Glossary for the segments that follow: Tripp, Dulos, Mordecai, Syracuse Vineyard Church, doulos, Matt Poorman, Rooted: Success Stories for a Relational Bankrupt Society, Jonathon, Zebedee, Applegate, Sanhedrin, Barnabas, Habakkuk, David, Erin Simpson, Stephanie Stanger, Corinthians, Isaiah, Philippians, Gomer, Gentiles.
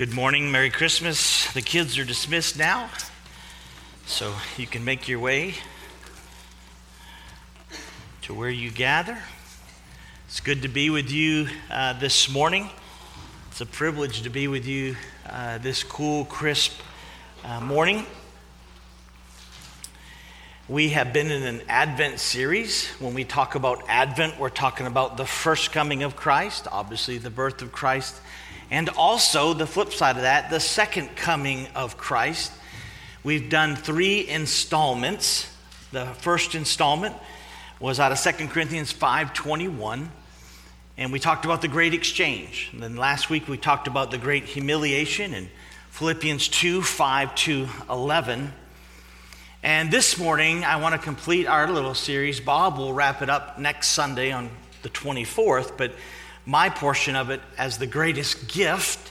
Good morning, Merry Christmas. The kids are dismissed now, so you can make your way to where you gather. It's good to be with you this morning. It's a privilege to be with you this cool, crisp morning. We have been in an Advent series. When we talk about Advent, we're talking about the first coming of Christ, obviously the birth of Christ, and also the flip side of that, the second coming of Christ. We've done three installments. The first installment was out of 2 Corinthians 5:21, and we talked about the great exchange. And then last week we talked about the great humiliation in Philippians 2:5-11. And this morning, I want to complete our little series. Bob will wrap it up next Sunday on the 24th, but my portion of it as the greatest gift.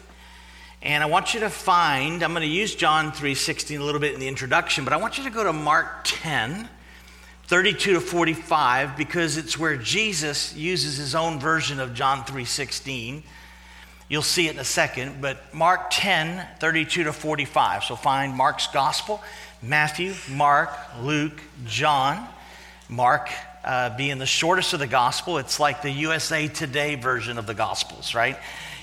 And I want you to find, I'm going to use John 3:16 a little bit in the introduction, but I want you to go to Mark 10:32-45, because it's where Jesus uses his own version of John 3:16. You'll see it in a second, but Mark 10:32-45. So find Mark's gospel. Matthew, Mark, Luke, John. Mark being the shortest of the gospel, it's like the USA Today version of the gospels, right?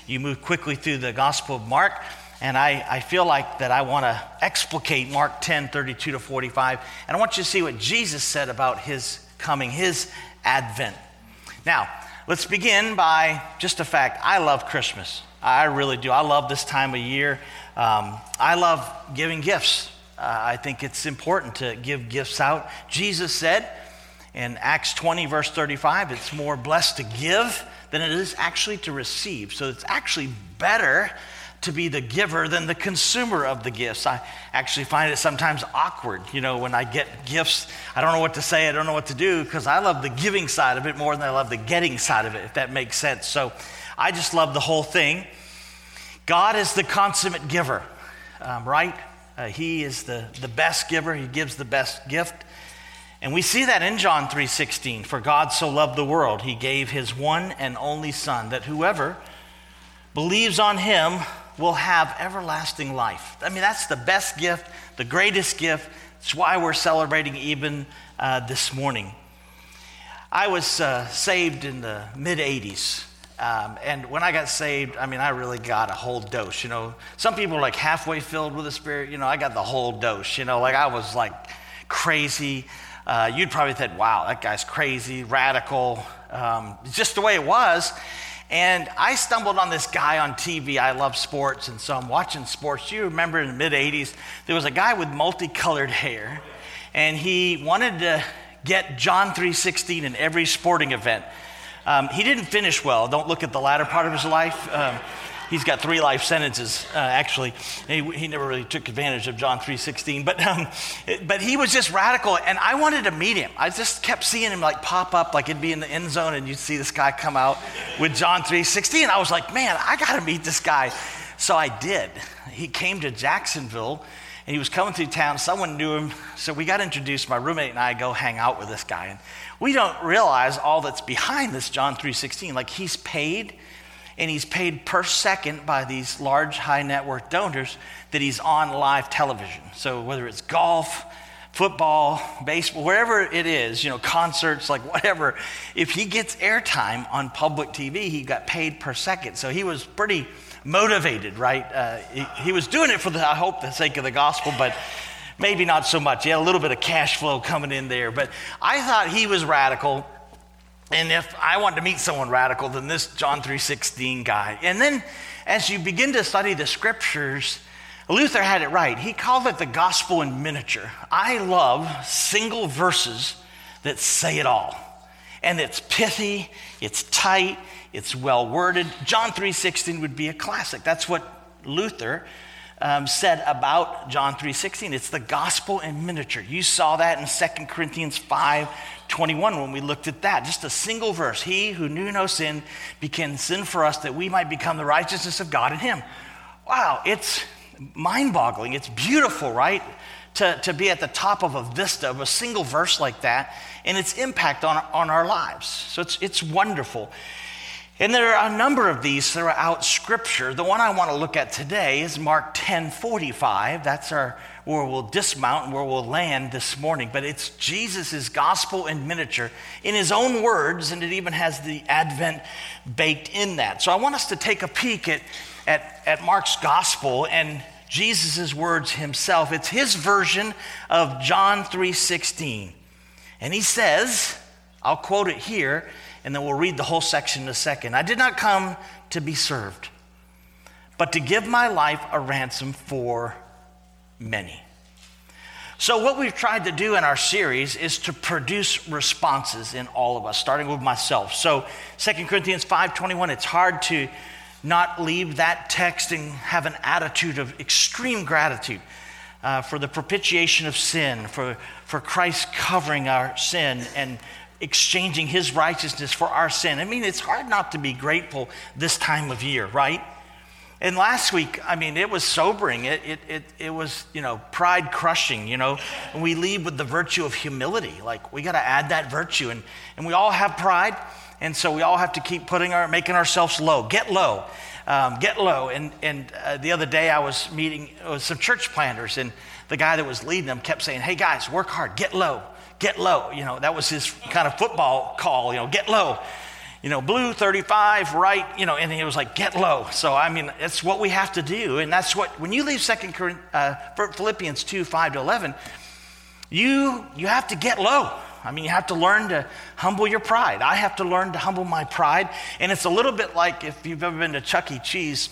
You move quickly through the gospel of Mark, and I feel like that I want to explicate Mark 10:32-45, and I want you to see what Jesus said about his coming, his advent. Now, let's begin by just a fact. I love Christmas. I really do. I love this time of year. I love giving gifts. I think it's important to give gifts out. Jesus said in Acts 20:35, it's more blessed to give than it is actually to receive. So it's actually better to be the giver than the consumer of the gifts. I actually find it sometimes awkward, when I get gifts. I don't know what to say. I don't know what to do, because I love the giving side of it more than I love the getting side of it, if that makes sense. So I just love the whole thing. God is the consummate giver, right? He is the best giver. He gives the best gift. And we see that in John 3:16. For God so loved the world, he gave his one and only Son, that whoever believes on him will have everlasting life. I mean, that's the best gift, the greatest gift. It's why we're celebrating even this morning. I was saved in the mid-'80s. And when I got saved, I really got a whole dose, Some people are like halfway filled with the Spirit, I got the whole dose, I was like crazy. You'd probably think, wow, that guy's crazy, radical, just the way it was. And I stumbled on this guy on TV. I love sports, and so I'm watching sports. You remember in the mid-'80s, there was a guy with multicolored hair, and he wanted to get John 3:16 in every sporting event. He didn't finish well. Don't look at the latter part of his life. He's got three life sentences, actually. He never really took advantage of John 3:16. But he was just radical, and I wanted to meet him. I just kept seeing him pop up, it'd be in the end zone, and you'd see this guy come out with John 3:16. I was like, man, I got to meet this guy. So I did. He came to Jacksonville, and he was coming through town. Someone knew him, so we got introduced. My roommate and I go hang out with this guy, and we don't realize all that's behind this John 3:16. He's paid, and he's paid per second by these large high net worth donors that he's on live television. So whether it's golf, football, baseball, wherever it is, concerts, whatever, if he gets airtime on public TV, he got paid per second. So he was pretty motivated, right? He was doing it for the sake of the gospel, but maybe not so much. He had a little bit of cash flow coming in there, but I thought he was radical. And if I wanted to meet someone radical, then this John 3:16 guy. And then as you begin to study the scriptures, Luther had it right. He called it the gospel in miniature. I love single verses that say it all. And it's pithy, it's tight, it's well worded. John 3:16 would be a classic. That's what Luther said about John 3:16. It's the gospel in miniature. You saw that in 2 Corinthians 5:21 when we looked at that. Just a single verse. He who knew no sin became sin for us, that we might become the righteousness of God in him. Wow, it's mind-boggling. It's beautiful, right? To be at the top of a vista of a single verse like that and its impact on our lives. So it's wonderful. And there are a number of these throughout Scripture. The one I want to look at today is Mark 10:45. That's where we'll dismount and where we'll land this morning. But it's Jesus' gospel in miniature, in his own words, and it even has the Advent baked in that. So I want us to take a peek at Mark's gospel and Jesus' words himself. It's his version of John 3:16. And he says, I'll quote it here, and then we'll read the whole section in a second. I did not come to be served, but to give my life a ransom for many. So what we've tried to do in our series is to produce responses in all of us, starting with myself. So 2 Corinthians 5:21, it's hard to not leave that text and have an attitude of extreme gratitude for the propitiation of sin, for Christ covering our sin and exchanging his righteousness for our sin. I mean, it's hard not to be grateful this time of year, right? And last week, I mean, it was sobering. It was, pride crushing, And we lead with the virtue of humility. Like, we got to add that virtue. And we all have pride. And so we all have to keep making ourselves low. Get low. And the other day I was meeting some church planters, and the guy that was leading them kept saying, hey, guys, work hard. Get low. Get low, that was his kind of football call, get low, blue 35, right, and he was like, get low. So, I mean, that's what we have to do. And that's what, when you leave Philippians 2:5-11, you have to get low. I mean, you have to learn to humble your pride. I have to learn to humble my pride. And it's a little bit like if you've ever been to Chuck E. Cheese,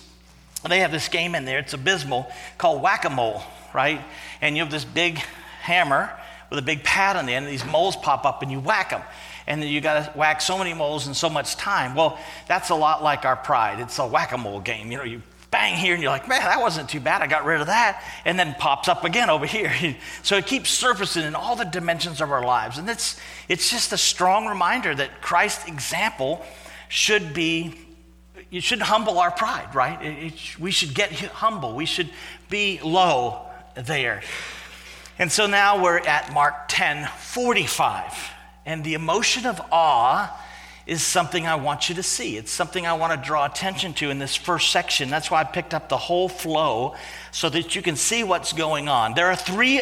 they have this game in there, it's abysmal, called Whack-A-Mole, right? And you have this big hammer with a big pad on the end, and these moles pop up and you whack them. And then you got to whack so many moles in so much time. Well, that's a lot like our pride. It's a whack-a-mole game. You bang here and you're like, man, that wasn't too bad. I got rid of that. And then pops up again over here. So it keeps surfacing in all the dimensions of our lives. And it's just a strong reminder that Christ's example should be, you should humble our pride, right? We should get humble. We should be low there. And so now we're at Mark 10:45, and the emotion of awe is something I want you to see. It's something I want to draw attention to in this first section. That's why I picked up the whole flow so that you can see what's going on. There are three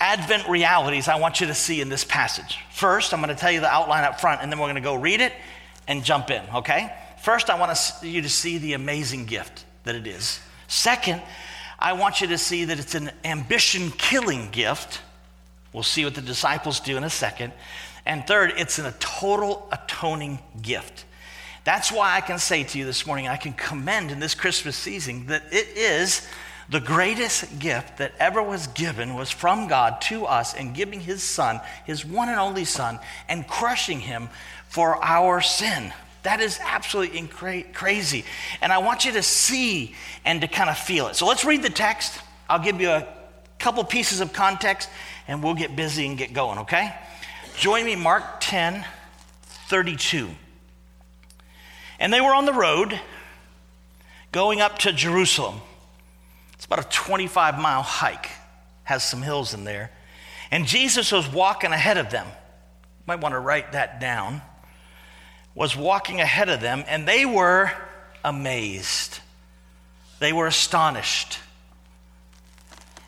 Advent realities I want you to see in this passage. First, I'm going to tell you the outline up front, and then we're going to go read it and jump in, okay? First, I want you to see the amazing gift that it is. Second, I want you to see that it's an ambition-killing gift. We'll see what the disciples do in a second. And third, it's a total atoning gift. That's why I can say to you this morning, I can commend in this Christmas season that it is the greatest gift that ever was given, was from God to us in giving his son, his one and only son, and crushing him for our sin. That is absolutely crazy. And I want you to see and to kind of feel it. So let's read the text. I'll give you a couple pieces of context, and we'll get busy and get going, okay? Join me, Mark 10:32. And they were on the road going up to Jerusalem. It's about a 25-mile hike. Has some hills in there. And Jesus was walking ahead of them. You might want to write that down. Was walking ahead of them, and they were amazed. They were astonished.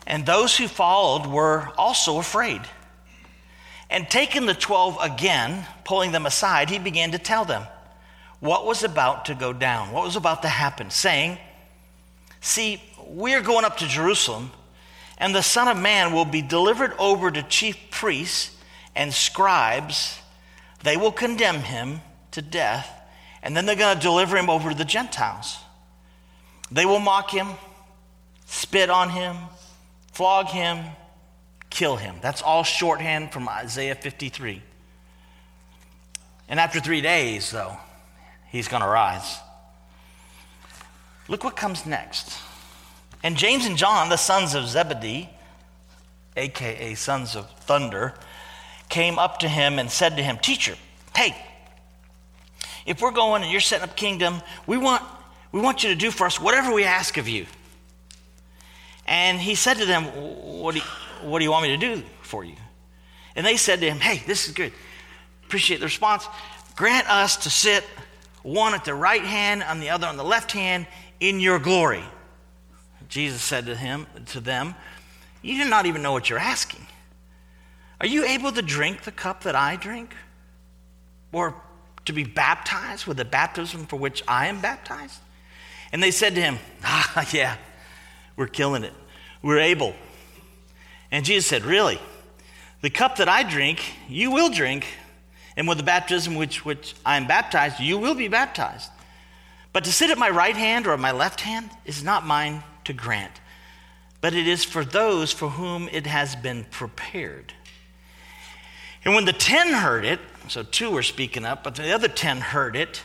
And those who followed were also afraid. And taking the 12 again, pulling them aside, he began to tell them what was about to go down, what was about to happen, saying, see, we're going up to Jerusalem, and the Son of Man will be delivered over to chief priests and scribes. They will condemn him to death, and then they're going to deliver him over to the Gentiles. They will mock him, spit on him, flog him, kill him. That's all shorthand from Isaiah 53. And after 3 days, though, he's going to rise. Look what comes next. And James and John, the sons of Zebedee, aka sons of thunder, came up to him and said to him, teacher, hey, if we're going and you're setting up kingdom, we want you to do for us whatever we ask of you. And he said to them, what do you want me to do for you? And they said to him, hey, this is good. Appreciate the response. Grant us to sit one at the right hand and the other on the left hand, in your glory. Jesus said to them, you do not even know what you're asking. Are you able to drink the cup that I drink? Or to be baptized with the baptism for which I am baptized? And they said to him, yeah, we're killing it. We're able. And Jesus said, really? The cup that I drink, you will drink. And with the baptism which I am baptized, you will be baptized. But to sit at my right hand or at my left hand is not mine to grant, but it is for those for whom it has been prepared. And when the 10 heard it, so 2 were speaking up, but the other 10 heard it,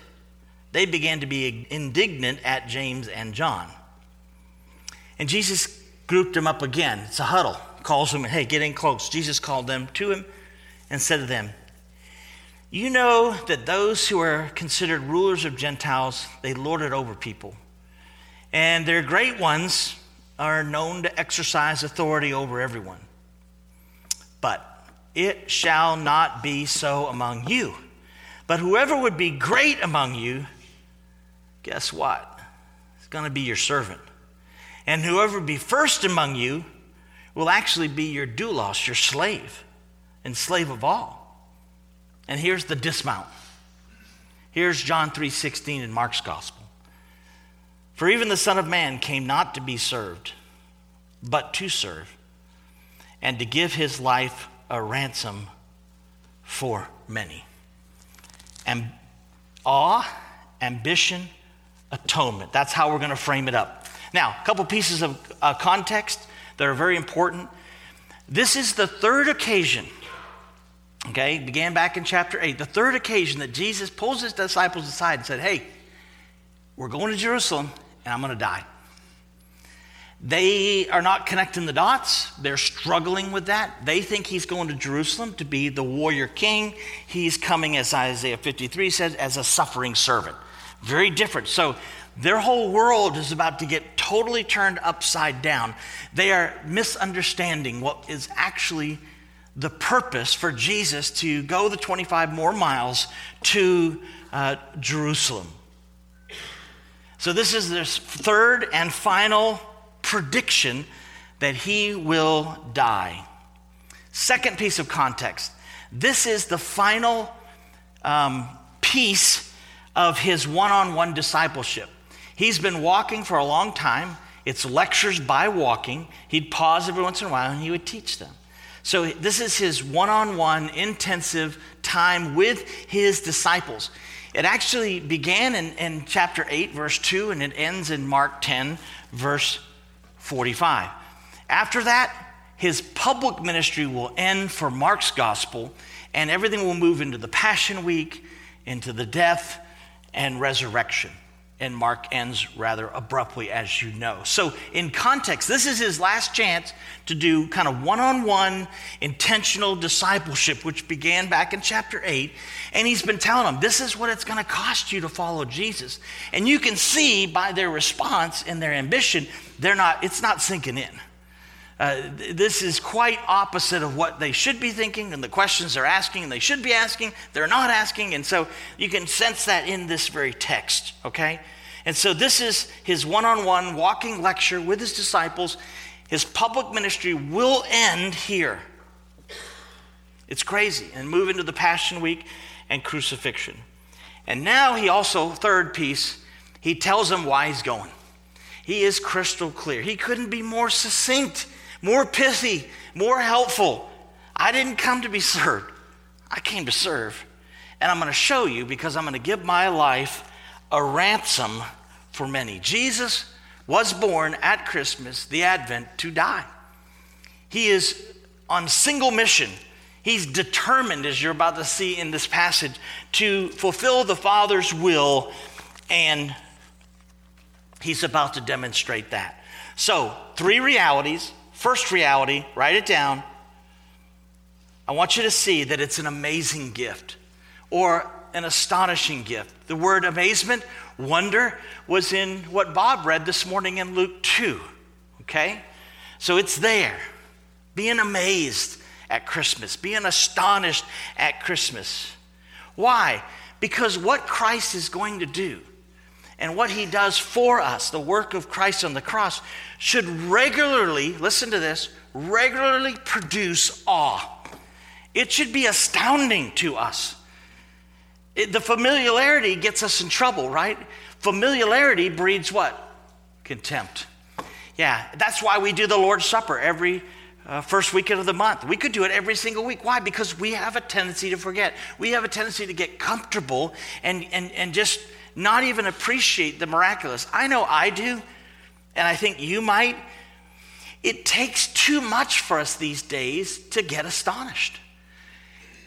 they began to be indignant at James and John. And Jesus grouped them up again. It's a huddle. Calls them, hey, get in close. Jesus called them to him and said to them, you know that those who are considered rulers of Gentiles, they lord it over people. And their great ones are known to exercise authority over everyone. But it shall not be so among you. But whoever would be great among you, guess what? It's going to be your servant. And whoever would be first among you will actually be your doulos, your slave, and slave of all. And here's the dismount. Here's John 3:16 in Mark's gospel. For even the Son of Man came not to be served, but to serve, and to give his life a ransom for many. And awe, ambition, atonement. That's how we're going to frame it up. Now, a couple pieces of context that are very important. This is the third occasion. Okay, began back in chapter 8. The third occasion that Jesus pulls his disciples aside and said, hey, we're going to Jerusalem and I'm going to die. They are not connecting the dots. They're struggling with that. They think he's going to Jerusalem to be the warrior king. He's coming, as Isaiah 53 says, as a suffering servant. Very different. So their whole world is about to get totally turned upside down. They are misunderstanding what is actually the purpose for Jesus to go the 25 more miles to Jerusalem. So this is this third and final prediction that he will die. Second piece of context. This is the final piece of his one-on-one discipleship. He's been walking for a long time. It's lectures by walking. He'd pause every once in a while and he would teach them. So this is his one-on-one intensive time with his disciples. It actually began in chapter 8, verse 2, and it ends in Mark 10, verse 45. After that, his public ministry will end for Mark's gospel, and everything will move into the Passion Week, into the death and resurrection. And Mark ends rather abruptly, as you know. So in context, this is his last chance to do kind of one-on-one intentional discipleship, which began back in chapter 8. And he's been telling them, this is what it's going to cost you to follow Jesus. And you can see by their response and their ambition, it's not sinking in. This is quite opposite of what they should be thinking and the questions they're asking and they should be asking, they're not asking. And so you can sense that in this very text, okay? And so this is his one-on-one walking lecture with his disciples. His public ministry will end here. It's crazy. And move into the Passion Week and crucifixion. And now he also, third piece, he tells them why he's going. He is crystal clear. He couldn't be more succinct, more pithy, more helpful. I didn't come to be served. I came to serve. And I'm going to show you because I'm going to give my life a ransom for many. Jesus was born at Christmas, the Advent, to die. He is on a single mission. He's determined, as you're about to see in this passage, to fulfill the Father's will, and he's about to demonstrate that. So, three realities. First reality, write it down. I want you to see that it's an amazing gift or an astonishing gift. The word amazement, wonder, was in what Bob read this morning in Luke 2, okay? So it's there. Being amazed at Christmas, being astonished at Christmas. Why? Because what Christ is going to do and what he does for us, the work of Christ on the cross, should regularly, listen to this, regularly produce awe. It should be astounding to us. The familiarity gets us in trouble, right? Familiarity breeds what? Contempt. Yeah, that's why we do the Lord's Supper every first weekend of the month. We could do it every single week. Why? Because we have a tendency to forget. We have a tendency to get comfortable and just not even appreciate the miraculous. I know I do, and I think you might. It takes too much for us these days to get astonished.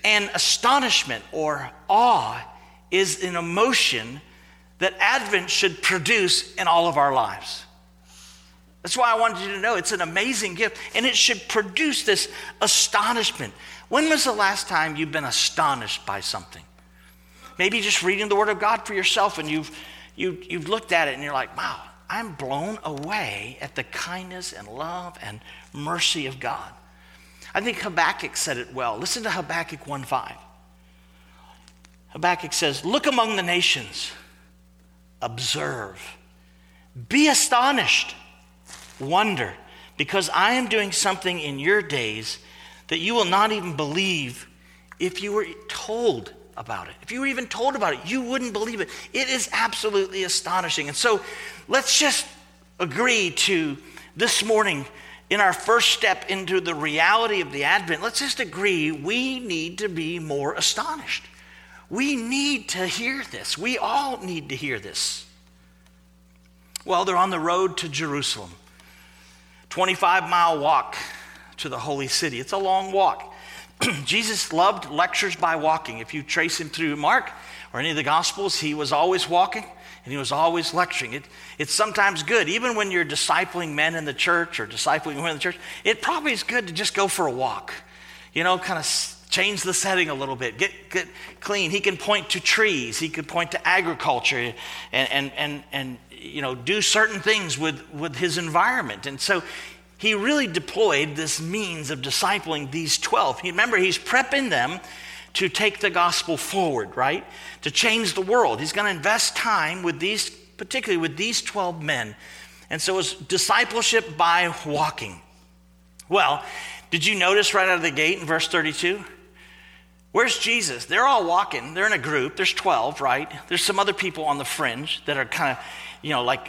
And astonishment or awe is an emotion that Advent should produce in all of our lives. That's why I wanted you to know it's an amazing gift, and it should produce this astonishment. When was the last time you've been astonished by something? Maybe just reading the Word of God for yourself, and you've looked at it, and you're like, wow, I'm blown away at the kindness and love and mercy of God. I think Habakkuk said it well. Listen to Habakkuk 1:5. Habakkuk says, look among the nations, observe, be astonished, wonder, because I am doing something in your days that you will not even believe if you were told about it. If you were even told about it, you wouldn't believe it. It is absolutely astonishing. And so let's just agree to this morning, in our first step into the reality of the Advent, let's just agree we need to be more astonished. We need to hear this. We all need to hear this. Well, they're on the road to Jerusalem. 25-mile walk to the holy city. It's a long walk. Jesus loved lectures by walking. If you trace him through Mark or any of the Gospels, he was always walking. And he was always lecturing. It's sometimes good, even when you're discipling men in the church or discipling women in the church, it probably is good to just go for a walk, you know, kind of change the setting a little bit, get clean. He can point to trees. He could point to agriculture and you know, do certain things with his environment. And so he really deployed this means of discipling these 12. Remember, he's prepping them to take the gospel forward, right? To change the world. He's going to invest time with these, particularly with these 12 men. And so it's discipleship by walking. Well, did you notice right out of the gate in verse 32? Where's Jesus? They're all walking. They're in a group. There's 12, right? There's some other people on the fringe that are kind of, you know, like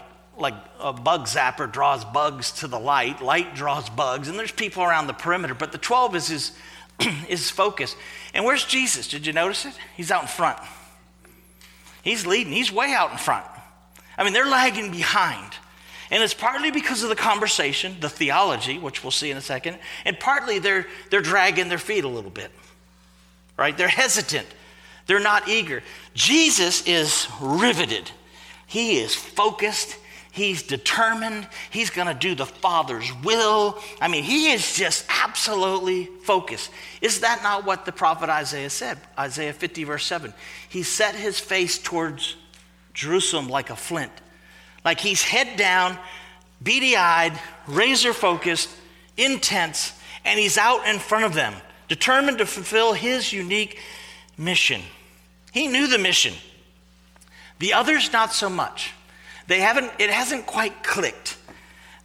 a bug zapper draws bugs to the light. Light draws bugs. And there's people around the perimeter. But the 12 is his focus. And where's Jesus? Did you notice it? He's out in front. He's leading. He's way out in front. I mean, they're lagging behind. And it's partly because of the conversation, the theology, which we'll see in a second, and partly they're dragging their feet a little bit, right? They're hesitant. They're not eager. Jesus is riveted. He is focused. He's determined. He's going to do the Father's will. I mean, he is just absolutely focused. Is that not what the prophet Isaiah said? Isaiah 50, verse 7. He set his face towards Jerusalem like a flint. Like he's head down, beady-eyed, razor-focused, intense, and he's out in front of them, determined to fulfill his unique mission. He knew the mission. The others, not so much. It hasn't quite clicked.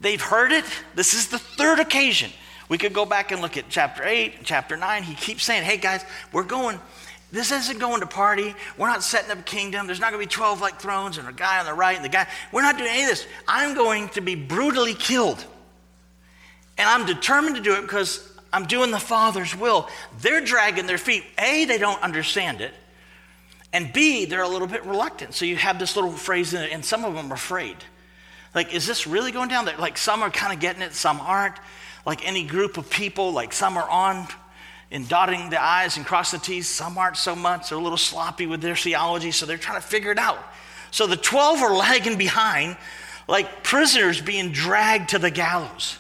They've heard it. This is the third occasion. We could go back and look at chapter 8, chapter 9. He keeps saying, hey guys, this isn't going to party. We're not setting up a kingdom. There's not going to be 12 like thrones and a guy on the right and the guy. We're not doing any of this. I'm going to be brutally killed. And I'm determined to do it because I'm doing the Father's will. They're dragging their feet. A, they don't understand it. And B, they're a little bit reluctant. So you have this little phrase in it, and some of them are afraid. Like, is this really going down there? Like, some are kind of getting it, some aren't. Like any group of people, like some are on and dotting the I's and crossing the T's, some aren't so much. They're a little sloppy with their theology, so they're trying to figure it out. So the 12 are lagging behind, like prisoners being dragged to the gallows.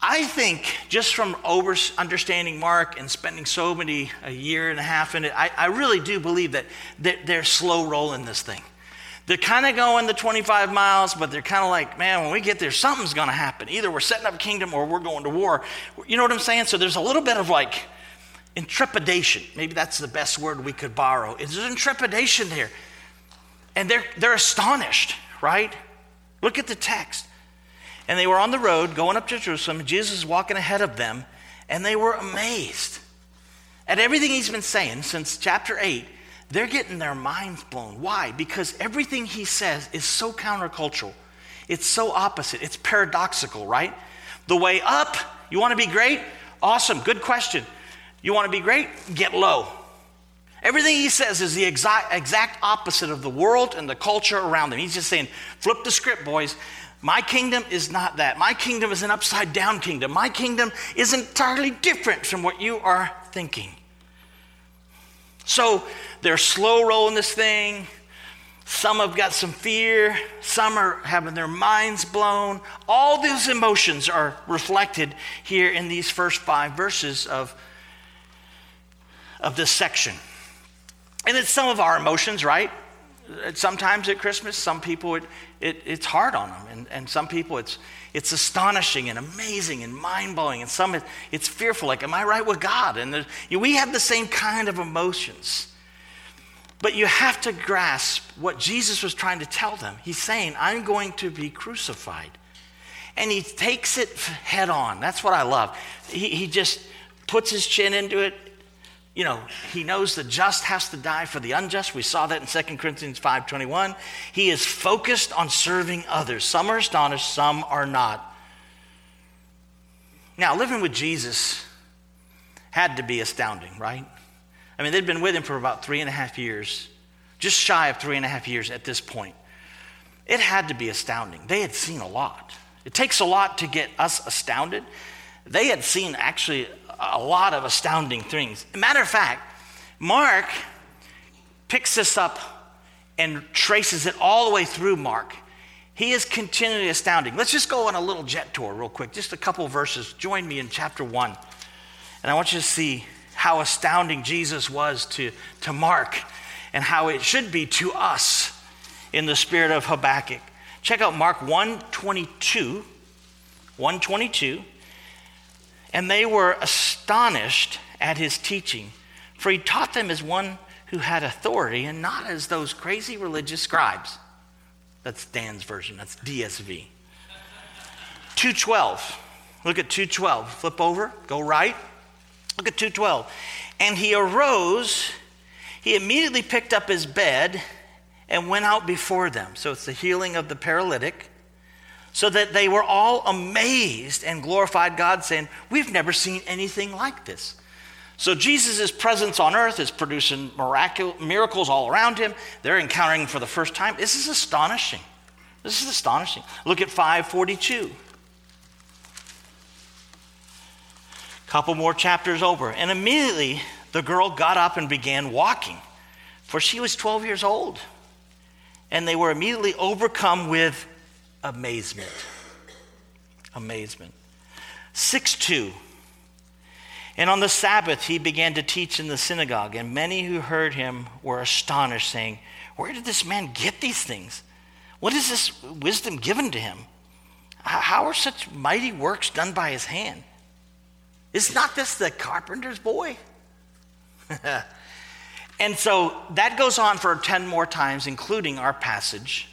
I think just from understanding Mark and spending so many, a year and a half in it, I really do believe that they're slow rolling this thing. They're kind of going the 25 miles, but they're kind of like, man, when we get there, something's going to happen. Either we're setting up kingdom or we're going to war. You know what I'm saying? So there's a little bit of like intrepidation. Maybe that's the best word we could borrow. There's intrepidation there. And they're astonished, right? Look at the text. And they were on the road going up to Jerusalem. Jesus is walking ahead of them. And they were amazed at everything he's been saying since chapter 8. They're getting their minds blown. Why? Because everything he says is so countercultural. It's so opposite. It's paradoxical, right? The way up, you want to be great? Awesome. Good question. You want to be great? Get low. Everything he says is the exact opposite of the world and the culture around them. He's just saying, flip the script, boys. My kingdom is not that. My kingdom is an upside-down kingdom. My kingdom is entirely different from what you are thinking. So they're slow rolling this thing. Some have got some fear. Some are having their minds blown. All these emotions are reflected here in these first 5 verses of this section. And it's some of our emotions, right? Sometimes at Christmas, some people, it's hard on them. And some people, it's astonishing and amazing and mind-blowing. And some, it's fearful, like, am I right with God? And we have the same kind of emotions. But you have to grasp what Jesus was trying to tell them. He's saying, I'm going to be crucified. And he takes it head on. That's what I love. He just puts his chin into it. You know, he knows the just has to die for the unjust. We saw that in 2 Corinthians 5:21. He is focused on serving others. Some are astonished, some are not. Now, living with Jesus had to be astounding, right? I mean, they'd been with him for about 3.5 years, just shy of 3.5 years at this point. It had to be astounding. They had seen a lot. It takes a lot to get us astounded. They had seen actually a lot of astounding things. Matter of fact, Mark picks this up and traces it all the way through Mark. He is continually astounding. Let's just go on a little jet tour real quick, just a couple verses. Join me in chapter 1. And I want you to see how astounding Jesus was to Mark and how it should be to us in the spirit of Habakkuk. Check out Mark 1:22. 1:22. And they were astonished at his teaching, for he taught them as one who had authority and not as those crazy religious scribes. That's Dan's version. That's DSV. 2:12. Look at 2:12. Flip over. Go right. Look at 2:12. And he arose. He immediately picked up his bed and went out before them. So it's the healing of the paralytic. So that they were all amazed and glorified God, saying, we've never seen anything like this. So Jesus' presence on earth is producing miracles all around him. They're encountering him for the first time. This is astonishing. This is astonishing. Look at 5:42. Couple more chapters over. And immediately the girl got up and began walking, for she was 12 years old. And they were immediately overcome with amazement. Amazement. 6:2. And on the Sabbath he began to teach in the synagogue, and many who heard him were astonished, saying, where did this man get these things? What is this wisdom given to him? How are such mighty works done by his hand? Is not this the carpenter's boy? And so that goes on for 10 more times, including our passage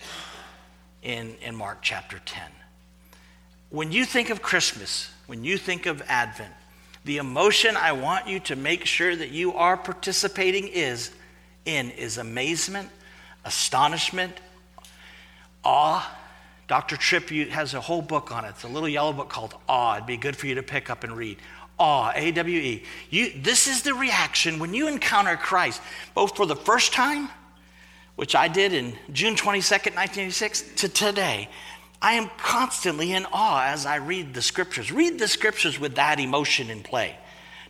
in Mark chapter 10. When you think of Christmas, when you think of Advent, the emotion I want you to make sure that you are participating is amazement, astonishment, awe. Dr. Tripp has a whole book on it. It's a little yellow book called Awe. It'd be good for you to pick up and read. Awe, A-W-E. This is the reaction when you encounter Christ, both for the first time, which I did in June 22nd, 1986, to today. I am constantly in awe as I read the scriptures. Read the scriptures with that emotion in play.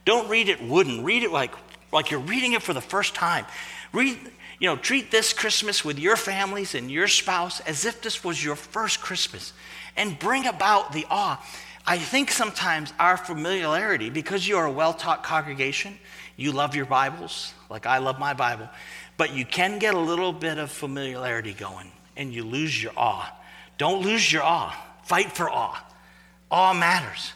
Don't read it wooden. Read it like you're reading it for the first time. Treat this Christmas with your families and your spouse as if this was your first Christmas, and bring about the awe. I think sometimes our familiarity, because you are a well-taught congregation, you love your Bibles, like I love my Bible, but you can get a little bit of familiarity going and you lose your awe. Don't lose your awe. Fight for awe. Awe matters.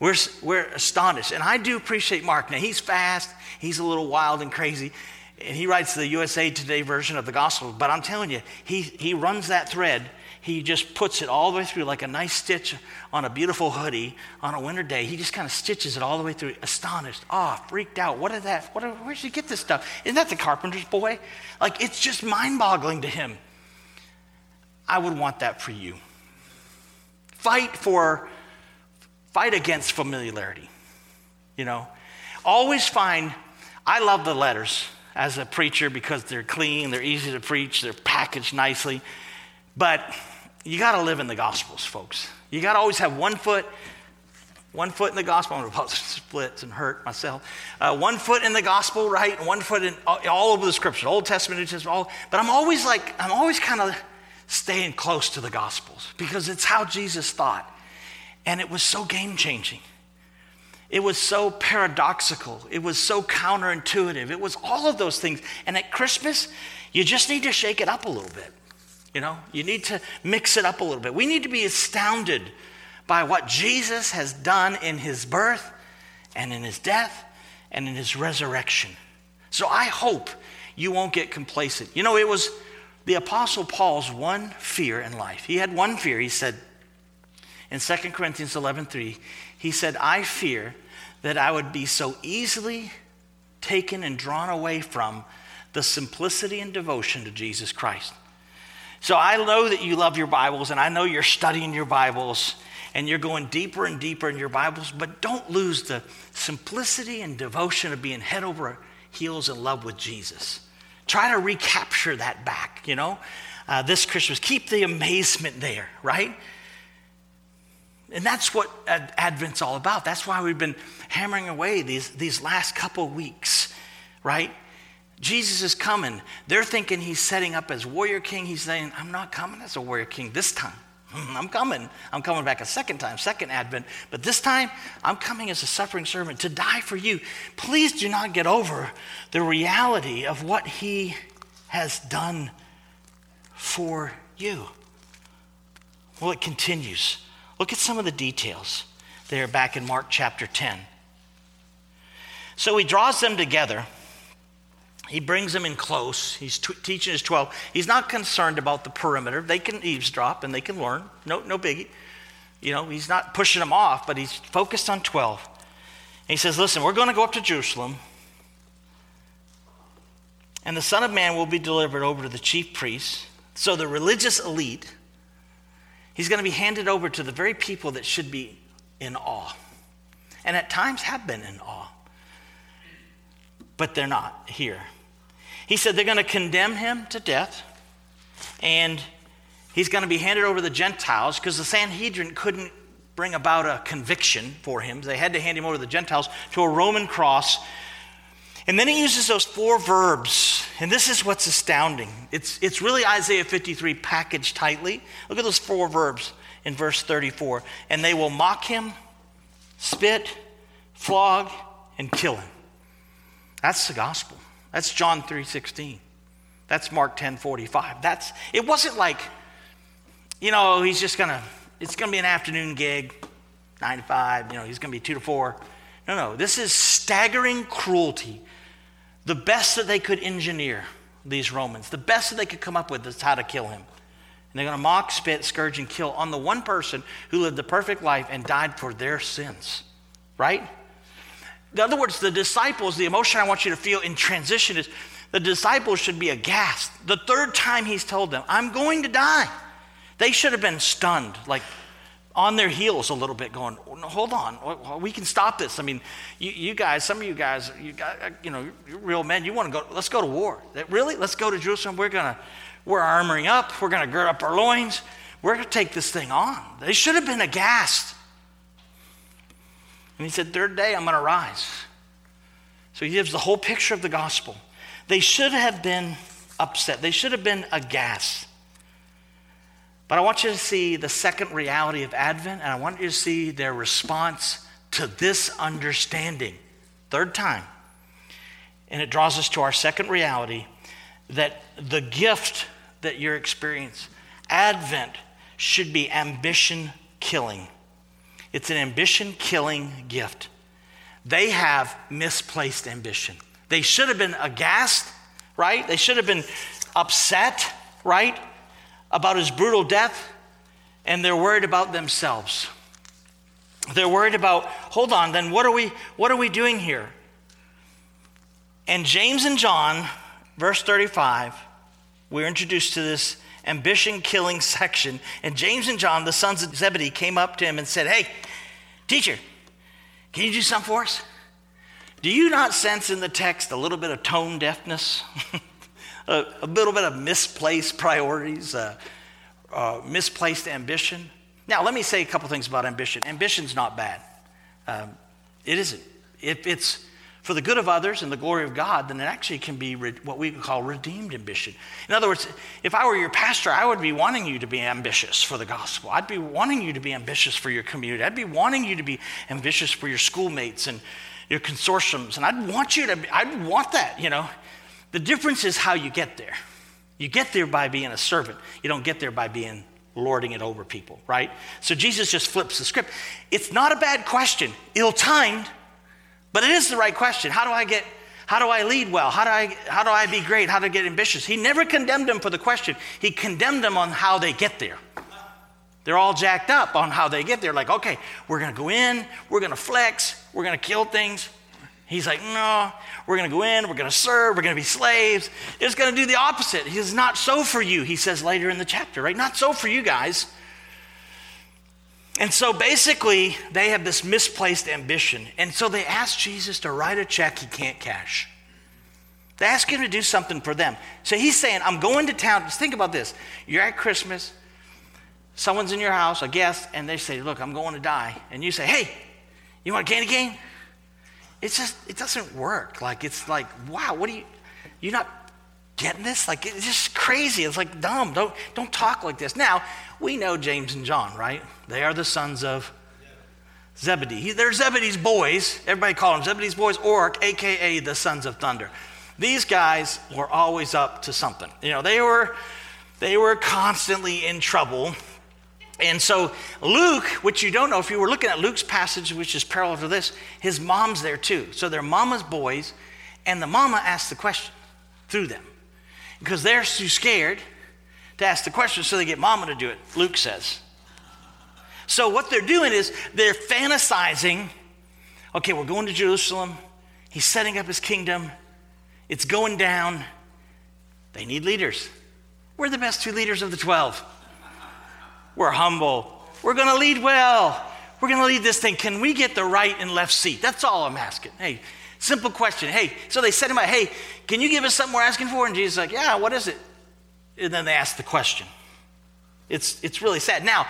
We're astonished. And I do appreciate Mark. Now, he's fast. He's a little wild and crazy. And he writes the USA Today version of the gospel. But I'm telling you, he runs that thread. He just puts it all the way through like a nice stitch on a beautiful hoodie on a winter day. He just kind of stitches it all the way through. Astonished, freaked out. What is that? Where did you get this stuff? Isn't that the carpenter's boy? Like, it's just mind-boggling to him. I would want that for you. Fight against familiarity, you know. Always find, I love the letters as a preacher because they're clean, they're easy to preach, they're packaged nicely. But you got to live in the Gospels, folks. You got to always have one foot in the gospel. I'm going to split and hurt myself. One foot in the gospel, right? One foot in all over the scripture, Old Testament, New Testament, all. But I'm always kind of staying close to the Gospels because it's how Jesus thought. And it was so game-changing. It was so paradoxical. It was so counterintuitive. It was all of those things. And at Christmas, you just need to shake it up a little bit. You know, you need to mix it up a little bit. We need to be astounded by what Jesus has done in his birth and in his death and in his resurrection. So I hope you won't get complacent. You know, it was the Apostle Paul's one fear in life. He had one fear. He said, in 2 Corinthians 11:3, he said, I fear that I would be so easily taken and drawn away from the simplicity and devotion to Jesus Christ. So I know that you love your Bibles, and I know you're studying your Bibles, and you're going deeper and deeper in your Bibles, but don't lose the simplicity and devotion of being head over heels in love with Jesus. Try to recapture that back, you know, this Christmas. Keep the amazement there, right? And that's what Advent's all about. That's why we've been hammering away these last couple weeks, right? Jesus is coming. They're thinking he's setting up as warrior king. He's saying, I'm not coming as a warrior king this time. I'm coming. I'm coming back a second time, second Advent. But this time, I'm coming as a suffering servant to die for you. Please do not get over the reality of what he has done for you. Well, it continues. Look at some of the details there back in Mark chapter 10. So he draws them together. He brings them in close. He's teaching his 12. He's not concerned about the perimeter. They can eavesdrop and they can learn. No biggie. You know, he's not pushing them off, but he's focused on 12. And he says, listen, we're going to go up to Jerusalem. And the Son of Man will be delivered over to the chief priests. So the religious elite, he's going to be handed over to the very people that should be in awe. And at times have been in awe. But they're not here. He said they're going to condemn him to death. And he's going to be handed over to the Gentiles because the Sanhedrin couldn't bring about a conviction for him. They had to hand him over to the Gentiles to a Roman cross. And then he uses those four verbs. And this is what's astounding. It's really Isaiah 53 packaged tightly. Look at those four verbs in verse 34. And they will mock him, spit, flog, and kill him. That's the gospel. That's John 3:16. That's Mark 10:45. It wasn't like, you know, he's just going to, it's going to be an afternoon gig, 9 to 5, you know, he's going to be 2 to 4. No, this is staggering cruelty. The best that they could engineer, these Romans, the best that they could come up with is how to kill him. And they're going to mock, spit, scourge, and kill on the one person who lived the perfect life and died for their sins, right? In other words, the disciples, the emotion I want you to feel in transition is the disciples should be aghast. The third time he's told them, I'm going to die. They should have been stunned, like on their heels a little bit going, hold on, we can stop this. I mean, you guys, you know, you're real men. You want to go, let's go to war. Really? Let's go to Jerusalem. We're armoring up. We're going to gird up our loins. We're going to take this thing on. They should have been aghast. And he said, third day, I'm going to rise. So he gives the whole picture of the gospel. They should have been upset. They should have been aghast. But I want you to see the second reality of Advent, and I want you to see their response to this understanding. Third time. And it draws us to our second reality, that the gift that you're experiencing, Advent, should be ambition-killing. It's an ambition-killing gift. They have misplaced ambition. They should have been aghast, right? They should have been upset, right, about his brutal death, and they're worried about themselves. They're worried about, hold on, then what are we doing here? And James and John, verse 35, we're introduced to this ambition-killing section. And James and John, the sons of Zebedee, came up to him and said, hey, teacher, can you do something for us? Do you not sense in the text a little bit of tone deafness, a little bit of misplaced priorities, misplaced ambition? Now, let me say a couple things about ambition. Ambition's not bad. It isn't. If it's for the good of others and the glory of God, then it actually can be what we call redeemed ambition. In other words, if I were your pastor, I would be wanting you to be ambitious for the gospel. I'd be wanting you to be ambitious for your community. I'd be wanting you to be ambitious for your schoolmates and your consortiums. And I'd want that, you know. The difference is how you get there. You get there by being a servant. You don't get there by being lording it over people, right? So Jesus just flips the script. It's not a bad question, ill-timed, but it is the right question. How do I lead well? How do I be great? How do I get ambitious? He never condemned them for the question. He condemned them on how they get there. They're all jacked up on how they get there. Like, okay, we're going to go in, we're going to flex, we're going to kill things. He's like, no, we're going to go in, we're going to serve, we're going to be slaves. It's going to do the opposite. He says, not so for you, he says later in the chapter, right? Not so for you guys. And so basically, they have this misplaced ambition. And so they ask Jesus to write a check he can't cash. They ask him to do something for them. So he's saying, I'm going to town. Just think about this. You're at Christmas. Someone's in your house, a guest, and they say, look, I'm going to die. And you say, hey, you want a candy cane? It's just, it doesn't work. Like, it's like, wow, you're not getting this? Like, it's just crazy. It's like dumb. Don't talk like this. Now, we know James and John, right? They are the sons of Zebedee. They're Zebedee's boys. Everybody call them Zebedee's boys, or AKA the sons of thunder. These guys were always up to something. You know, they were constantly in trouble. And so Luke, which you don't know, if you were looking at Luke's passage, which is parallel to this, his mom's there too. So they're mama's boys, and the mama asks the question through them because they're too scared to ask the question, so they get mama to do it, Luke says. So what they're doing is they're fantasizing, okay, we're going to Jerusalem. He's setting up his kingdom. It's going down. They need leaders. We're the best two leaders of the 12. We're humble. We're going to lead well. We're going to lead this thing. Can we get the right and left seat? That's all I'm asking. Hey, simple question. Hey, so they said to him, hey, can you give us something we're asking for? And Jesus is like, yeah, what is it? And then they ask the question. It's really sad. Now,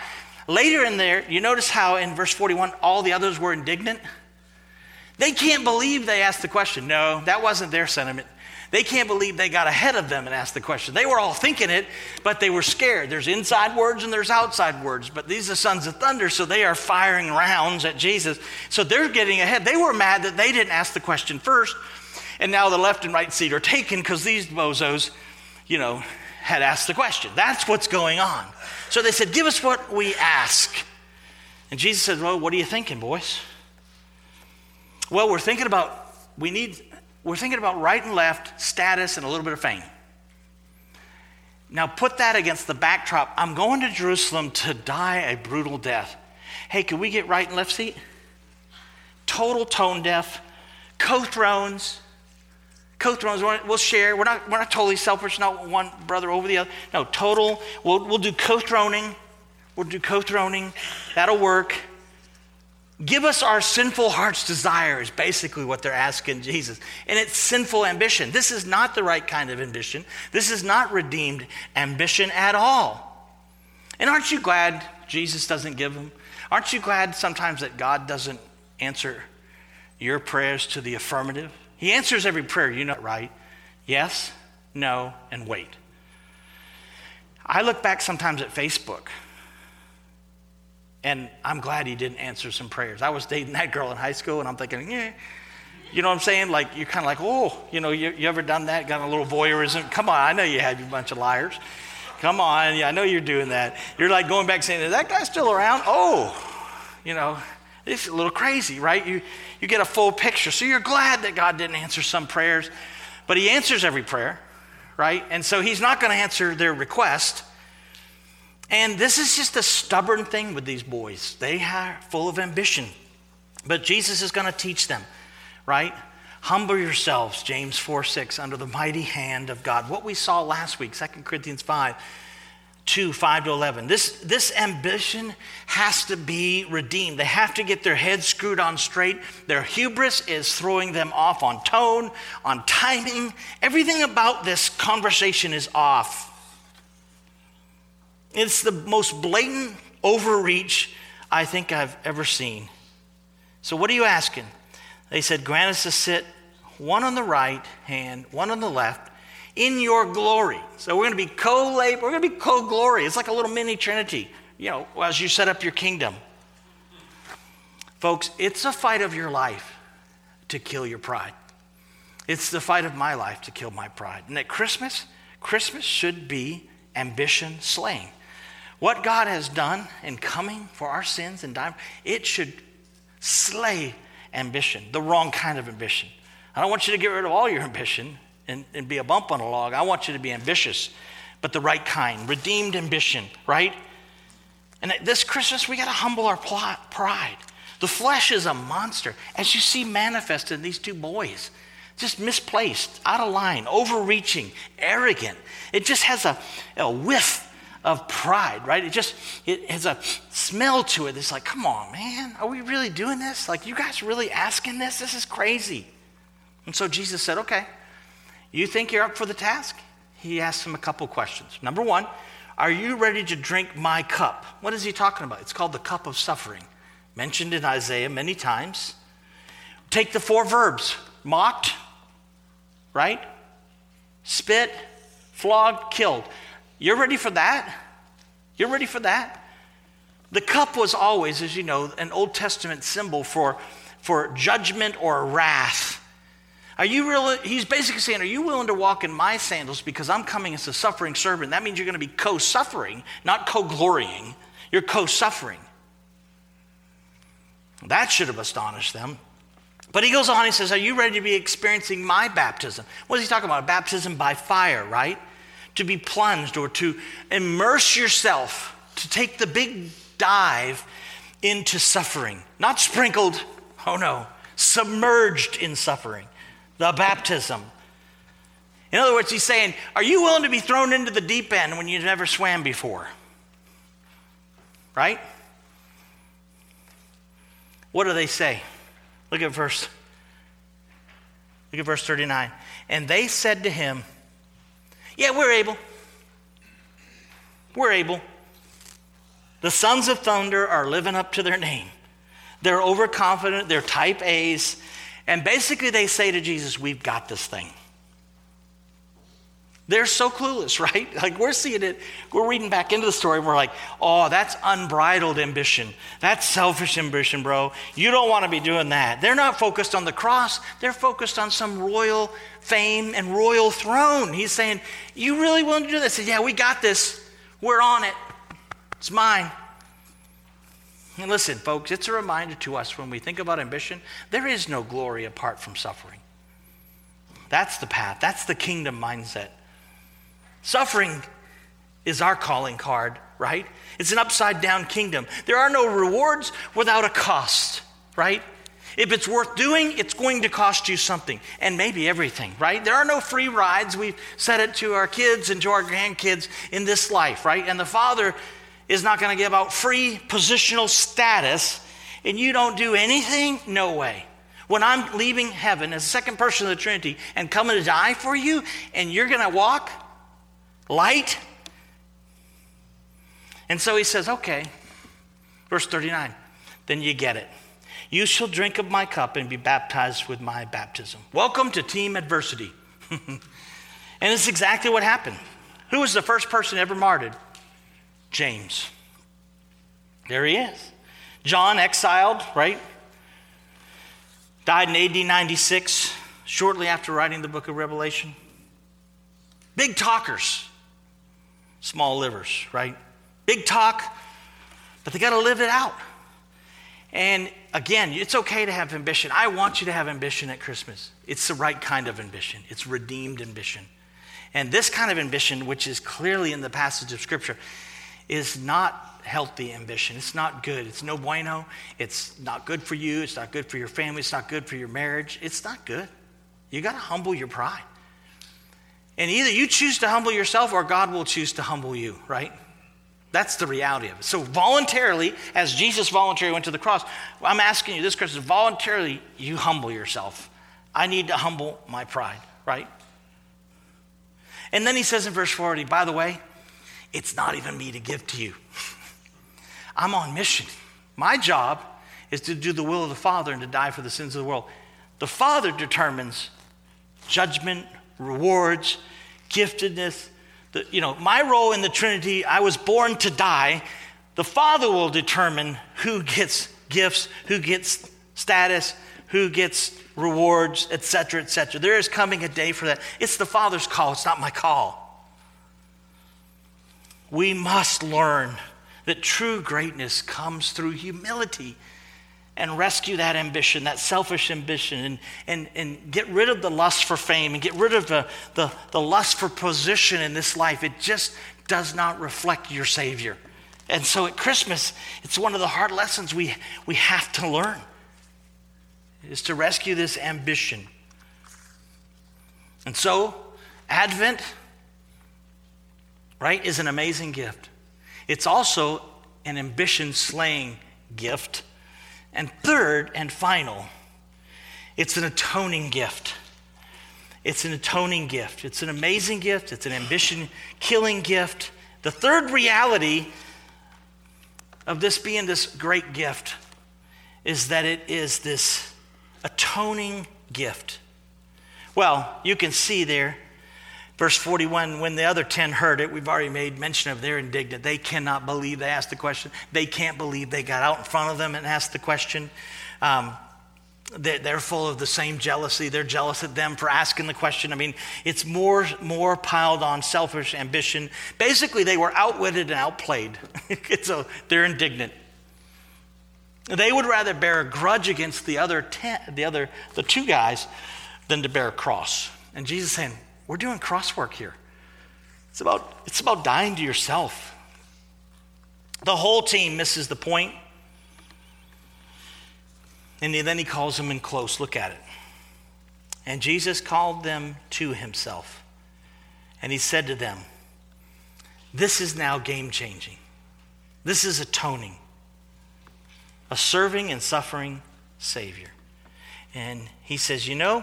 later in there, you notice how in verse 41, all the others were indignant. They can't believe they asked the question. No, that wasn't their sentiment. They can't believe they got ahead of them and asked the question. They were all thinking it, but they were scared. There's inside words and there's outside words, but these are sons of thunder, so they are firing rounds at Jesus. So they're getting ahead. They were mad that they didn't ask the question first, and now the left and right seat are taken because these bozos, you know, had asked the question. That's what's going on. So they said, give us what we ask. And Jesus said, well, what are you thinking, boys? Well, we're thinking about right and left, status, and a little bit of fame. Now put that against the backdrop. I'm going to Jerusalem to die a brutal death. Hey, can we get right and left seat? Total tone deaf, co-thrones. Co-thrones, we'll share. We're not totally selfish, not one brother over the other. No, total, we'll do co-throning. We'll do co-throning. That'll work. Give us our sinful heart's desire is basically what they're asking Jesus. And it's sinful ambition. This is not the right kind of ambition. This is not redeemed ambition at all. And aren't you glad Jesus doesn't give them? Aren't you glad sometimes that God doesn't answer your prayers to the affirmative? He answers every prayer, you know, right? Yes, no, and wait. I look back sometimes at Facebook. And I'm glad he didn't answer some prayers. I was dating that girl in high school, and I'm thinking, yeah. You know what I'm saying? Like, you're kind of like, oh, you know, you ever done that? Got a little voyeurism? Come on, I know you have, you bunch of liars. Come on, yeah, I know you're doing that. You're like going back saying, is that guy still around? Oh, you know, it's a little crazy, right? You get a full picture. So you're glad that God didn't answer some prayers, but he answers every prayer, right? And so he's not going to answer their request. And this is just a stubborn thing with these boys. They are full of ambition, but Jesus is going to teach them, right? Humble yourselves, James 4:6, under the mighty hand of God. What we saw last week, 2 Corinthians 5:2, 5 to 11. This ambition has to be redeemed. They have to get their heads screwed on straight. Their hubris is throwing them off on tone, on timing. Everything about this conversation is off. It's the most blatant overreach I think I've ever seen. So what are you asking? They said, grant us to sit one on the right hand, one on the left, in your glory. So we're going to be co-labor, we're going to be co-glory. It's like a little mini trinity, you know, as you set up your kingdom. Folks, it's a fight of your life to kill your pride. It's the fight of my life to kill my pride. And at Christmas should be ambition slaying. What God has done in coming for our sins and dying, it should slay ambition, the wrong kind of ambition. I don't want you to get rid of all your ambition and be a bump on a log. I want you to be ambitious, but the right kind, redeemed ambition, right? And this Christmas, we got to humble our pride. The flesh is a monster, as you see manifested in these two boys. Just misplaced, out of line, overreaching, arrogant. It just has a whiff of pride, right? It has a smell to it. It's like, come on, man, are we really doing this? Like, you guys really asking this? This is crazy. And so Jesus said, okay, you think you're up for the task? He asked him a couple questions. Number one, are you ready to drink my cup? What is he talking about? It's called the cup of suffering, mentioned in Isaiah many times. Take the four verbs: mocked, right? Spit, flogged, killed. You're ready for that? You're ready for that? The cup was always, as you know, an Old Testament symbol for judgment or wrath. Are you really? He's basically saying, are you willing to walk in my sandals because I'm coming as a suffering servant? That means you're going to be co-suffering, not co-glorying. You're co-suffering. That should have astonished them. But he goes on, he says, are you ready to be experiencing my baptism? What is he talking about? A baptism by fire, right? To be plunged or to immerse yourself, to take the big dive into suffering. Not sprinkled, oh no, submerged in suffering. The baptism. In other words, he's saying, are you willing to be thrown into the deep end when you never swam before? Right? What do they say? Look at verse 39. And they said to him, yeah, we're able. We're able. The sons of thunder are living up to their name. They're overconfident. They're type A's. And basically they say to Jesus, we've got this thing. They're so clueless, right? Like, we're seeing it. We're reading back into the story and we're like, oh, that's unbridled ambition. That's selfish ambition, bro. You don't want to be doing that. They're not focused on the cross. They're focused on some royal fame and royal throne. He's saying, you really willing to do this? He said, yeah, we got this. We're on it. It's mine. And listen, folks, it's a reminder to us when we think about ambition, there is no glory apart from suffering. That's the path. That's the kingdom mindset. Suffering is our calling card, right? It's an upside-down kingdom. There are no rewards without a cost, right? If it's worth doing, it's going to cost you something, and maybe everything, right? There are no free rides. We've said it to our kids and to our grandkids in this life, right? And the Father is not going to give out free positional status, and you don't do anything? No way. When I'm leaving heaven as the second person of the Trinity and coming to die for you, and you're going to walk light. And so he says, okay, verse 39, then you get it. You shall drink of my cup and be baptized with my baptism. Welcome to team adversity. And it's exactly what happened. Who was the first person ever martyred? James. There he is. John, exiled, right? Died in AD 96, shortly after writing the book of Revelation. Big talkers. Small livers, right? Big talk, but they got to live it out. And again, it's okay to have ambition. I want you to have ambition at Christmas. It's the right kind of ambition. It's redeemed ambition. And this kind of ambition, which is clearly in the passage of Scripture, is not healthy ambition. It's not good. It's no bueno. It's not good for you. It's not good for your family. It's not good for your marriage. It's not good. You got to humble your pride. And either you choose to humble yourself or God will choose to humble you, right? That's the reality of it. So voluntarily, as Jesus voluntarily went to the cross, I'm asking you this, Christian, voluntarily you humble yourself. I need to humble my pride, right? And then he says in verse 40, by the way, it's not even me to give to you. I'm on mission. My job is to do the will of the Father and to die for the sins of the world. The Father determines judgment, rewards, giftedness. My role in the Trinity, I was born to die. The Father will determine who gets gifts, who gets status, who gets rewards, etc., etc. There is coming a day for that. It's the Father's call. It's not my call. We must learn that true greatness comes through humility and rescue that ambition, that selfish ambition, and get rid of the lust for fame and get rid of the lust for position in this life. It just does not reflect your Savior. And so at Christmas, it's one of the hard lessons we have to learn is to rescue this ambition. And so Advent, right, is an amazing gift. It's also an ambition-slaying gift. And third and final, it's an atoning gift. It's an atoning gift. It's an amazing gift. It's an ambition-killing gift. The third reality of this being this great gift is that it is this atoning gift. Well, you can see there, verse 41, when the other 10 heard it, we've already made mention of they're indignant. They cannot believe. They asked the question. They can't believe they got out in front of them and asked the question. They're full of the same jealousy. They're jealous at them for asking the question. I mean, it's more piled on selfish ambition. Basically, they were outwitted and outplayed. So they're indignant. They would rather bear a grudge against the two guys than to bear a cross. And Jesus is saying, we're doing crosswork here. It's about dying to yourself. The whole team misses the point. And then he calls them in close. Look at it. And Jesus called them to himself. And he said to them, this is now game changing. This is atoning. A serving and suffering Savior. And he says, you know,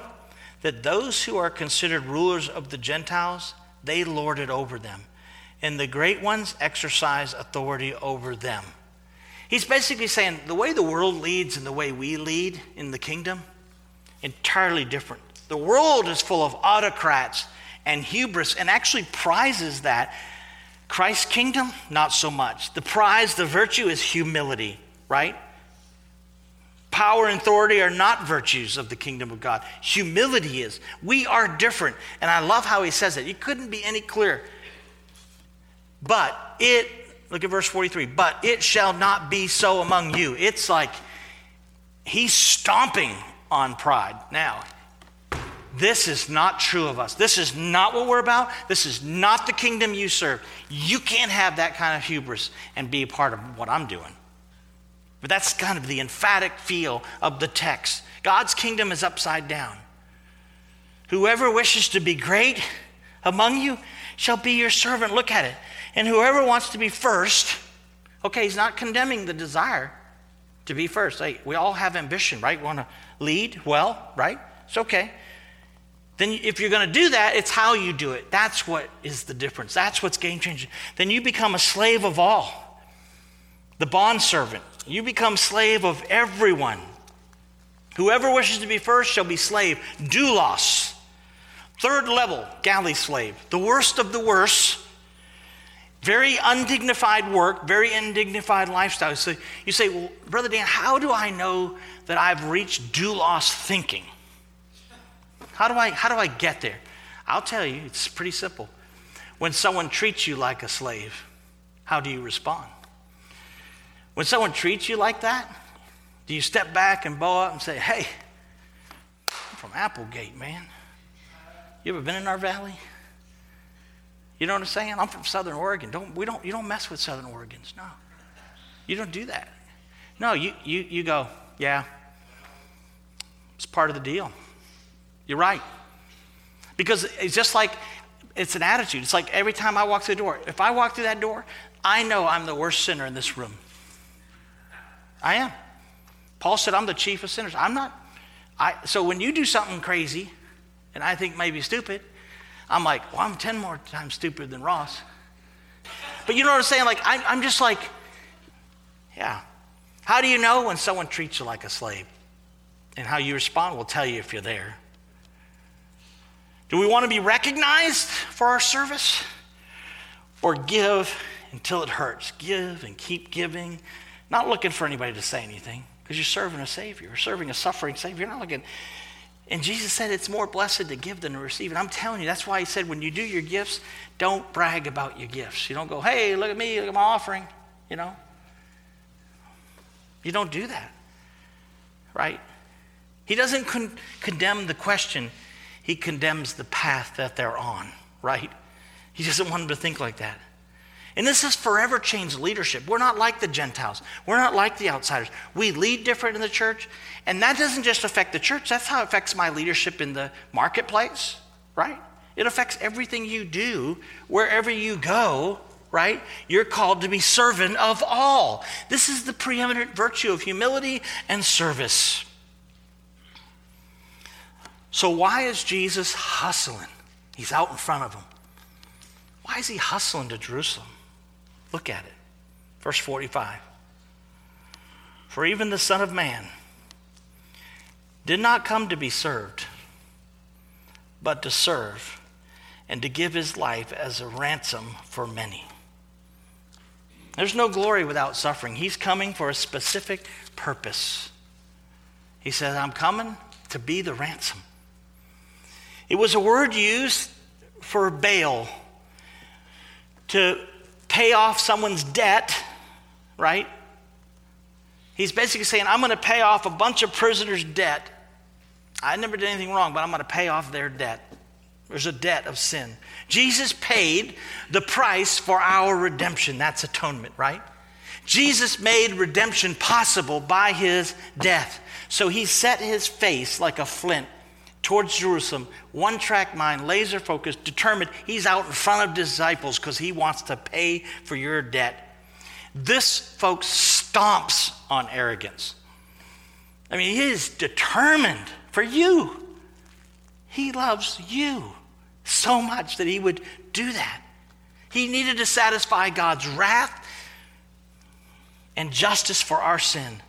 that those who are considered rulers of the Gentiles, they lord it over them. And the great ones exercise authority over them. He's basically saying the way the world leads and the way we lead in the kingdom, entirely different. The world is full of autocrats and hubris and actually prizes that. Christ's kingdom, not so much. The prize, the virtue is humility, right? Power and authority are not virtues of the kingdom of God. Humility is. We are different. And I love how he says it. It couldn't be any clearer. Look at verse 43. But it shall not be so among you. It's like he's stomping on pride. Now, this is not true of us. This is not what we're about. This is not the kingdom you serve. You can't have that kind of hubris and be a part of what I'm doing. But that's kind of the emphatic feel of the text. God's kingdom is upside down. Whoever wishes to be great among you shall be your servant. Look at it. And whoever wants to be first, okay, he's not condemning the desire to be first. Hey, we all have ambition, right? We want to lead well, right? It's okay. Then if you're going to do that, it's how you do it. That's what is the difference. That's what's game changing. Then you become a slave of all, the bondservant. You become slave of everyone. Whoever wishes to be first shall be slave. Dulos, third level, galley slave, the worst of the worst. Very undignified work, very undignified lifestyle. So you say, well, Brother Dan, how do I know that I've reached Dulos thinking? How do I get there? I'll tell you, it's pretty simple. When someone treats you like a slave, how do you respond? When someone treats you like that, Do you step back and bow up and say, hey, I'm from Applegate, man. You ever been in our valley? You know what I'm saying? I'm from Southern Oregon. You don't mess with Southern Oregons. No. You don't do that. No, you go, yeah, it's part of the deal. You're right. Because it's just like, it's an attitude. It's like every time I walk through the door, if I walk through that door, I know I'm the worst sinner in this room. I am. Paul said, I'm the chief of sinners. I'm not. So when you do something crazy, and I think maybe stupid, I'm like, well, I'm 10 more times stupider than Ross. But you know what I'm saying? Like, I'm just like, yeah. How do you know when someone treats you like a slave? And how you respond will tell you if you're there. Do we want to be recognized for our service? Or give until it hurts? Give and keep giving. Not looking for anybody to say anything. Because you're serving a Savior. You're serving a suffering Savior. You're not looking. And Jesus said it's more blessed to give than to receive. And I'm telling you, that's why he said when you do your gifts, don't brag about your gifts. You don't go, hey, look at me, look at my offering. You know? You don't do that. Right? He doesn't condemn the question. He condemns the path that they're on, right? He doesn't want them to think like that. And this has forever changed leadership. We're not like the Gentiles. We're not like the outsiders. We lead different in the church. And that doesn't just affect the church. That's how it affects my leadership in the marketplace, right? It affects everything you do, wherever you go, right? You're called to be servant of all. This is the preeminent virtue of humility and service. So why is Jesus hustling? He's out in front of them. Why is he hustling to Jerusalem? Look at it. Verse 45. For even the Son of Man did not come to be served, but to serve and to give his life as a ransom for many. There's no glory without suffering. He's coming for a specific purpose. He says, I'm coming to be the ransom. It was a word used for bail, to pay off someone's debt, right? He's basically saying, I'm going to pay off a bunch of prisoners' debt. I never did anything wrong, but I'm going to pay off their debt. There's a debt of sin. Jesus paid the price for our redemption. That's atonement, right? Jesus made redemption possible by his death. So he set his face like a flint towards Jerusalem, one-track mind, laser-focused, determined. He's out in front of disciples because he wants to pay for your debt. This, folks, stomps on arrogance. I mean, he is determined for you. He loves you so much that he would do that. He needed to satisfy God's wrath and justice for our sin.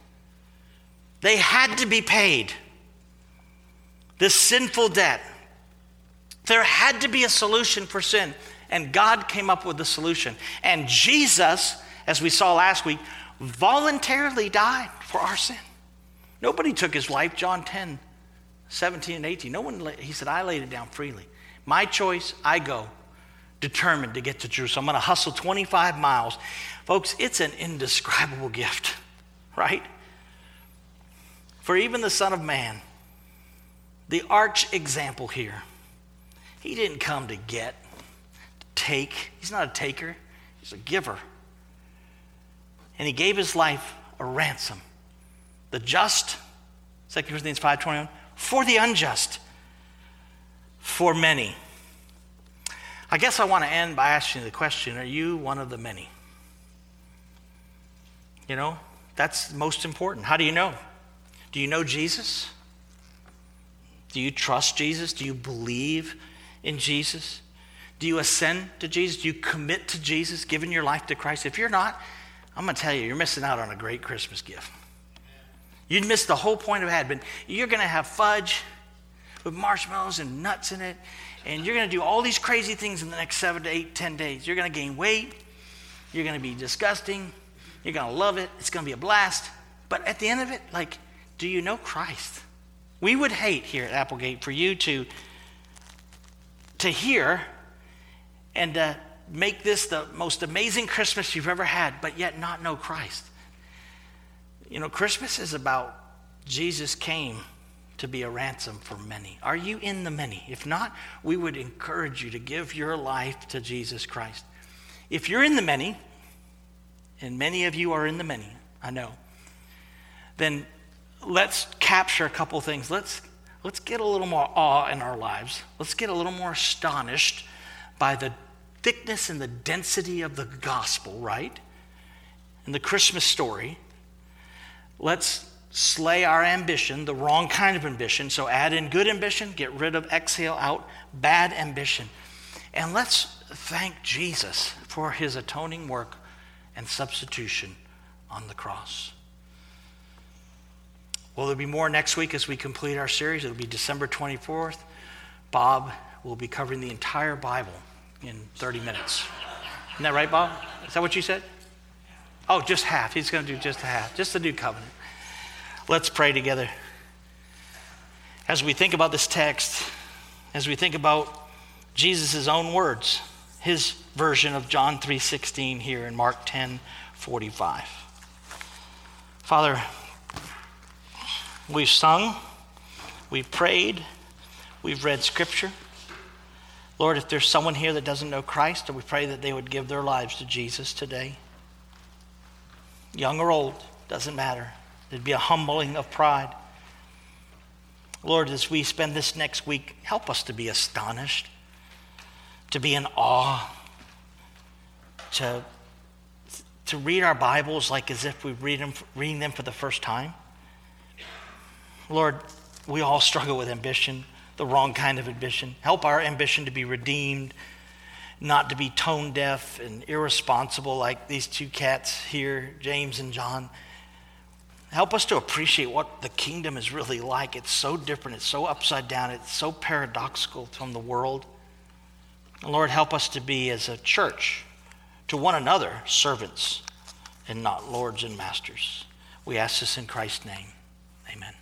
They had to be paid. This sinful debt. There had to be a solution for sin, and God came up with the solution. And Jesus, as we saw last week, voluntarily died for our sin. Nobody took his life, John 10, 17 and 18. No one, he said, I laid it down freely. My choice, I go, determined to get to Jerusalem. I'm going to hustle 25 miles. Folks, it's an indescribable gift, right? For even the Son of Man, the arch example here, he didn't come to get, to take. He's not a taker. He's a giver. And he gave his life a ransom. The just, 2 Corinthians 5:21, for the unjust, for many. I guess I want to end by asking the question, are you one of the many? You know, that's most important. How do you know? Do you know Jesus? Do you trust Jesus? Do you believe in Jesus? Do you ascend to Jesus? Do you commit to Jesus, giving your life to Christ? If you're not, I'm going to tell you, you're missing out on a great Christmas gift. You'd miss the whole point of Advent. You're going to have fudge with marshmallows and nuts in it, and you're going to do all these crazy things in the next 7 to 8, 10 days. You're going to gain weight. You're going to be disgusting. You're going to love it. It's going to be a blast. But at the end of it, like, do you know Christ? We would hate here at Applegate for you to hear and make this the most amazing Christmas you've ever had, but yet not know Christ. You know, Christmas is about Jesus came to be a ransom for many. Are you in the many? If not, we would encourage you to give your life to Jesus Christ. If you're in the many, and many of you are in the many, I know, then let's capture a couple things. Let's get a little more awe in our lives. Let's get a little more astonished by the thickness and the density of the gospel, right? And the Christmas story. Let's slay our ambition, the wrong kind of ambition. So add in good ambition, get rid of, exhale out bad ambition. And let's thank Jesus for his atoning work and substitution on the cross. Well, there'll be more next week as we complete our series. It'll be December 24th. Bob will be covering the entire Bible in 30 minutes. Isn't that right, Bob? Is that what you said? Oh, just half. He's going to do just half, just the new covenant. Let's pray together. As we think about this text, as we think about Jesus' own words, his version of John 3:16 here in Mark 10:45. Father, we've sung, we've prayed, we've read scripture. Lord, if there's someone here that doesn't know Christ, we pray that they would give their lives to Jesus today. Young or old, doesn't matter. There'd be a humbling of pride. Lord, as we spend this next week, help us to be astonished, to be in awe, to read our Bibles like as if we reading them for the first time. Lord, we all struggle with ambition, the wrong kind of ambition. Help our ambition to be redeemed, not to be tone deaf and irresponsible like these two cats here, James and John. Help us to appreciate what the kingdom is really like. It's so different. It's so upside down. It's so paradoxical from the world. And Lord, help us to be as a church, to one another, servants and not lords and masters. We ask this in Christ's name. Amen.